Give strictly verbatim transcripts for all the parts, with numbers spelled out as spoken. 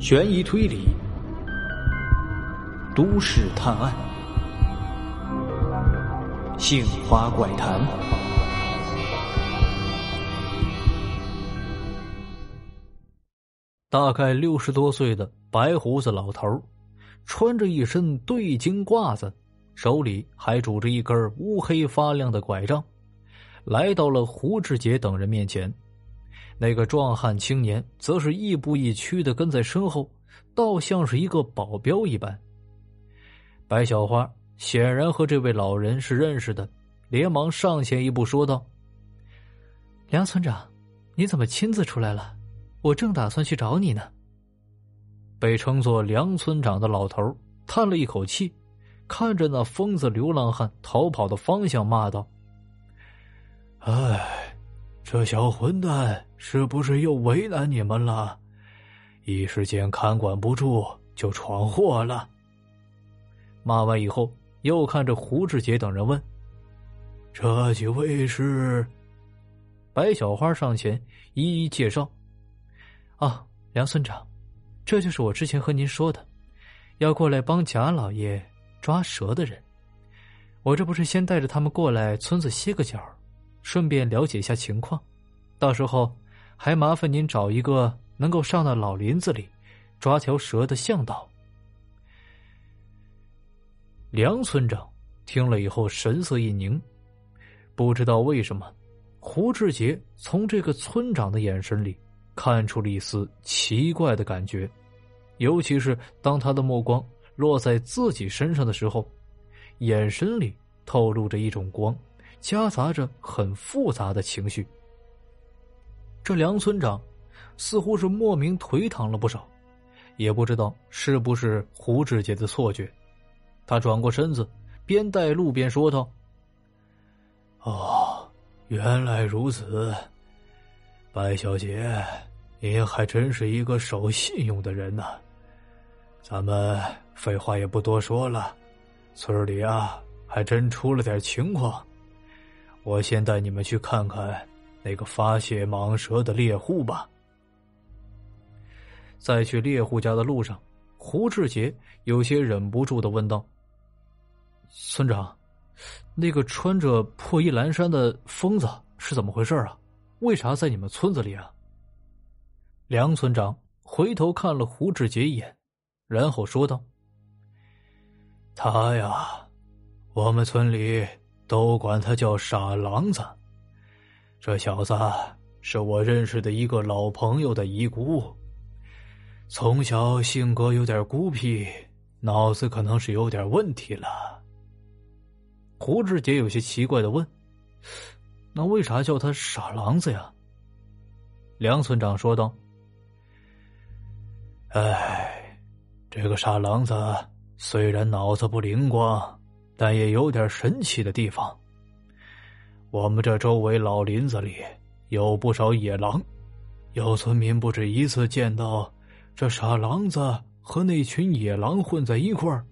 悬疑推理、都市探案、杏花怪谈。大概六十多岁的白胡子老头，穿着一身对襟褂子，手里还拄着一根乌黑发亮的拐杖，来到了胡志杰等人面前。那个壮汉青年则是亦步亦趋地跟在身后，倒像是一个保镖一般。白小花显然和这位老人是认识的，连忙上前一步说道：“梁村长，你怎么亲自出来了？我正打算去找你呢。”被称作梁村长的老头叹了一口气，看着那疯子流浪汉逃跑的方向骂道：“哎，这小混蛋是不是又为难你们了？一时间看管不住，就闯祸了。”骂完以后，又看着胡志杰等人问：“这几位是？”白小花上前一一介绍：“啊，梁村长，这就是我之前和您说的，要过来帮贾老爷抓蛇的人。我这不是先带着他们过来村子歇个脚，顺便了解一下情况，到时候还麻烦您找一个能够上到老林子里抓条蛇的向导。”梁村长听了以后神色一凝，不知道为什么，胡志杰从这个村长的眼神里看出了一丝奇怪的感觉，尤其是当他的目光落在自己身上的时候，眼神里透露着一种光，夹杂着很复杂的情绪。这梁村长似乎是莫名颓唐了不少，也不知道是不是胡志杰的错觉。他转过身子，边带路边说道：“哦，原来如此，白小姐，您还真是一个守信用的人啊。咱们废话也不多说了，村里啊还真出了点情况。我先带你们去看看那个发现蟒蛇的猎户吧。”在去猎户家的路上，胡志杰有些忍不住地问道：“村长，那个穿着破衣蓝衫的疯子是怎么回事啊？为啥在你们村子里啊？”梁村长回头看了胡志杰一眼，然后说道：“他呀，我们村里都管他叫傻狼子。这小子是我认识的一个老朋友的遗孤，从小性格有点孤僻，脑子可能是有点问题了。”胡志杰有些奇怪地问：“那为啥叫他傻狼子呀？”梁村长说道：“哎，这个傻狼子虽然脑子不灵光，但也有点神奇的地方。我们这周围老林子里有不少野狼，有村民不止一次见到这傻狼子和那群野狼混在一块儿，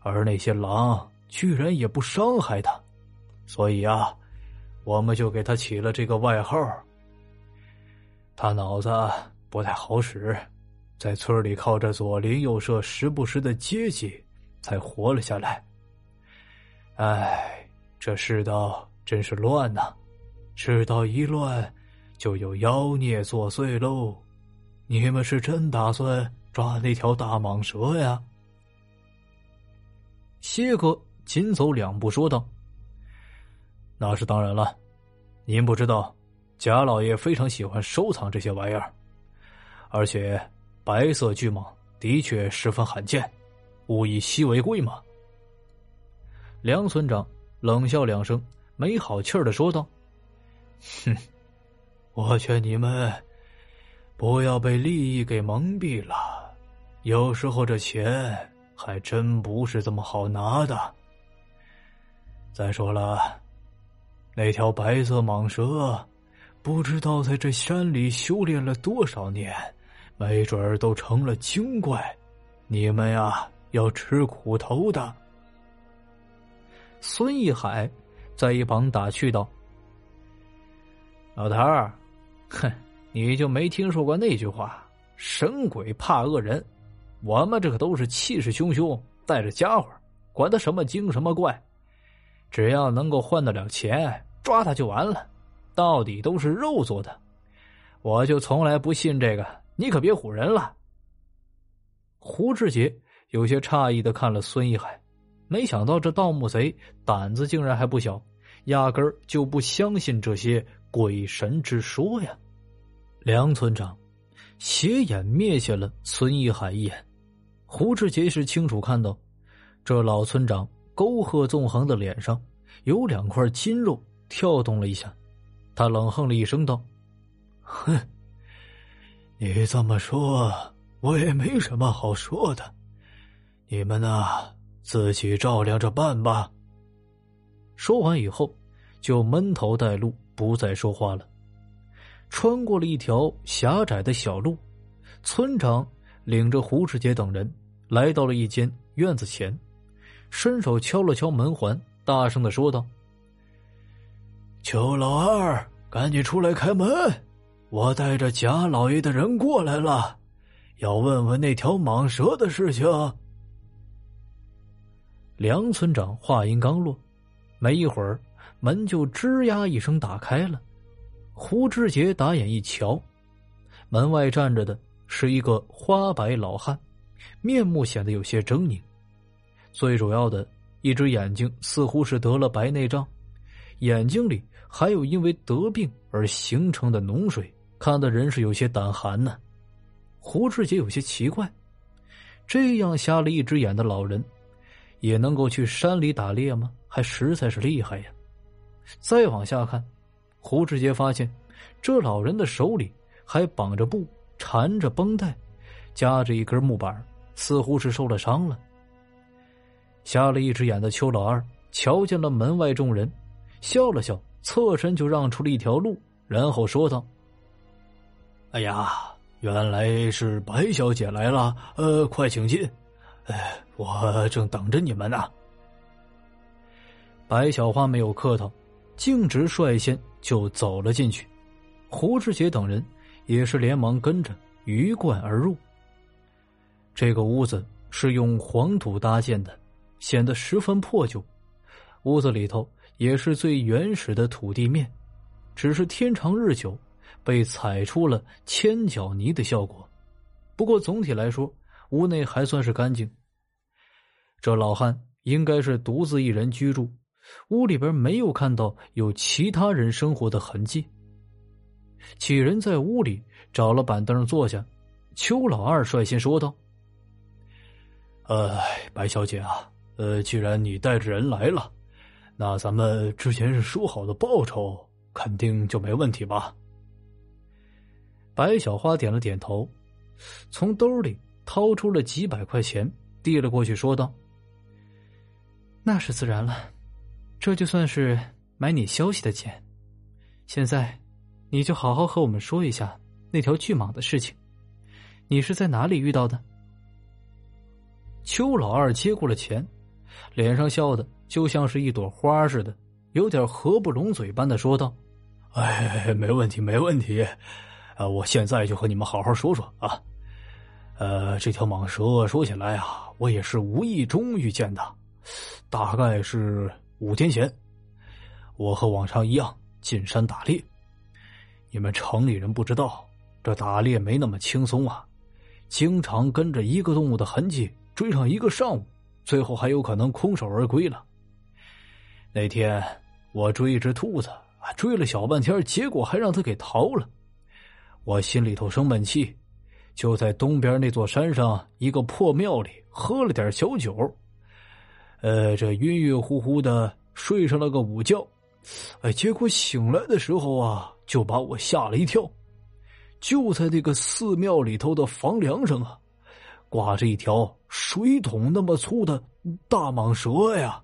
而那些狼居然也不伤害他，所以啊，我们就给他起了这个外号。他脑子不太好使，在村里靠着左邻右舍时不时的接济才活了下来。哎，这世道真是乱呐、啊！世道一乱，就有妖孽作祟喽。你们是真打算抓那条大蟒蛇呀？”谢哥紧走两步说道：“那是当然了，您不知道，贾老爷非常喜欢收藏这些玩意儿，而且白色巨蟒的确十分罕见，物以稀为贵嘛。”梁村长冷笑两声，没好气儿地说道：“哼，我劝你们不要被利益给蒙蔽了，有时候这钱还真不是这么好拿的。再说了，那条白色蟒蛇不知道在这山里修炼了多少年，没准儿都成了精怪，你们呀要吃苦头的。”孙一海在一旁打趣道：“老头儿，哼，你就没听说过那句话，神鬼怕恶人，我们这可都是气势汹汹，带着家伙，管他什么精什么怪，只要能够换得了钱，抓他就完了，到底都是肉做的。我就从来不信这个，你可别唬人了。胡志杰有些诧异的看了孙一海，没想到这盗墓贼胆子竟然还不小，压根儿就不相信这些鬼神之说呀。梁村长斜眼灭下了孙一海一眼，胡志杰是清楚看到，这老村长沟壑纵横的脸上有两块筋肉跳动了一下，他冷哼了一声道：“哼，你这么说，我也没什么好说的，你们呐，自己照量着办吧。”说完以后，就闷头带路，不再说话了。穿过了一条狭窄的小路，村长领着胡志杰等人来到了一间院子前，伸手敲了敲门环，大声的说道：“邱老二，赶紧出来开门，我带着贾老爷的人过来了，要问问那条蟒蛇的事情。”梁村长话音刚落，没一会儿门就吱呀一声打开了。胡志杰打眼一瞧，门外站着的是一个花白老汉，面目显得有些狰狞，最主要的一只眼睛似乎是得了白内障，眼睛里还有因为得病而形成的脓水，看得人是有些胆寒呢、啊。胡志杰有些奇怪，这样瞎了一只眼的老人也能够去山里打猎吗？还实在是厉害呀。再往下看，胡志杰发现这老人的手里还绑着布，缠着绷带，夹着一根木板，似乎是受了伤了。瞎了一只眼的邱老二瞧见了门外众人，笑了笑，侧身就让出了一条路，然后说道：“哎呀，原来是白小姐来了，呃，快请进，哎，我正等着你们呢。”白小花没有客套，径直率先就走了进去，胡志杰等人也是连忙跟着鱼贯而入。这个屋子是用黄土搭建的，显得十分破旧，屋子里头也是最原始的土地面，只是天长日久被踩出了千脚泥的效果，不过总体来说屋内还算是干净。这老汉应该是独自一人居住，屋里边没有看到有其他人生活的痕迹。几人在屋里找了板凳坐下，邱老二率先说道：“呃，白小姐啊，呃，既然你带着人来了，那咱们之前是说好的报酬，肯定就没问题吧？”白小花点了点头，从兜里掏出了几百块钱，递了过去说道：“那是自然了，这就算是买你消息的钱。现在你就好好和我们说一下那条巨蟒的事情，你是在哪里遇到的？”邱老二接过了钱，脸上笑的就像是一朵花似的，有点合不拢嘴般的说道：“哎，没问题没问题，啊，我现在就和你们好好说说啊。呃，这条蟒蛇说起来啊，我也是无意中遇见的，大概是五天前，我和往常一样进山打猎。你们城里人不知道，这打猎没那么轻松啊，经常跟着一个动物的痕迹追上一个上午，最后还有可能空手而归了。那天我追一只兔子，追了小半天，结果还让它给逃了。我心里头生闷气，就在东边那座山上一个破庙里喝了点小酒，呃，这晕晕乎乎的睡上了个午觉，哎，结果醒来的时候啊，就把我吓了一跳。就在那个寺庙里头的房梁上啊，挂着一条水桶那么粗的大蟒蛇呀。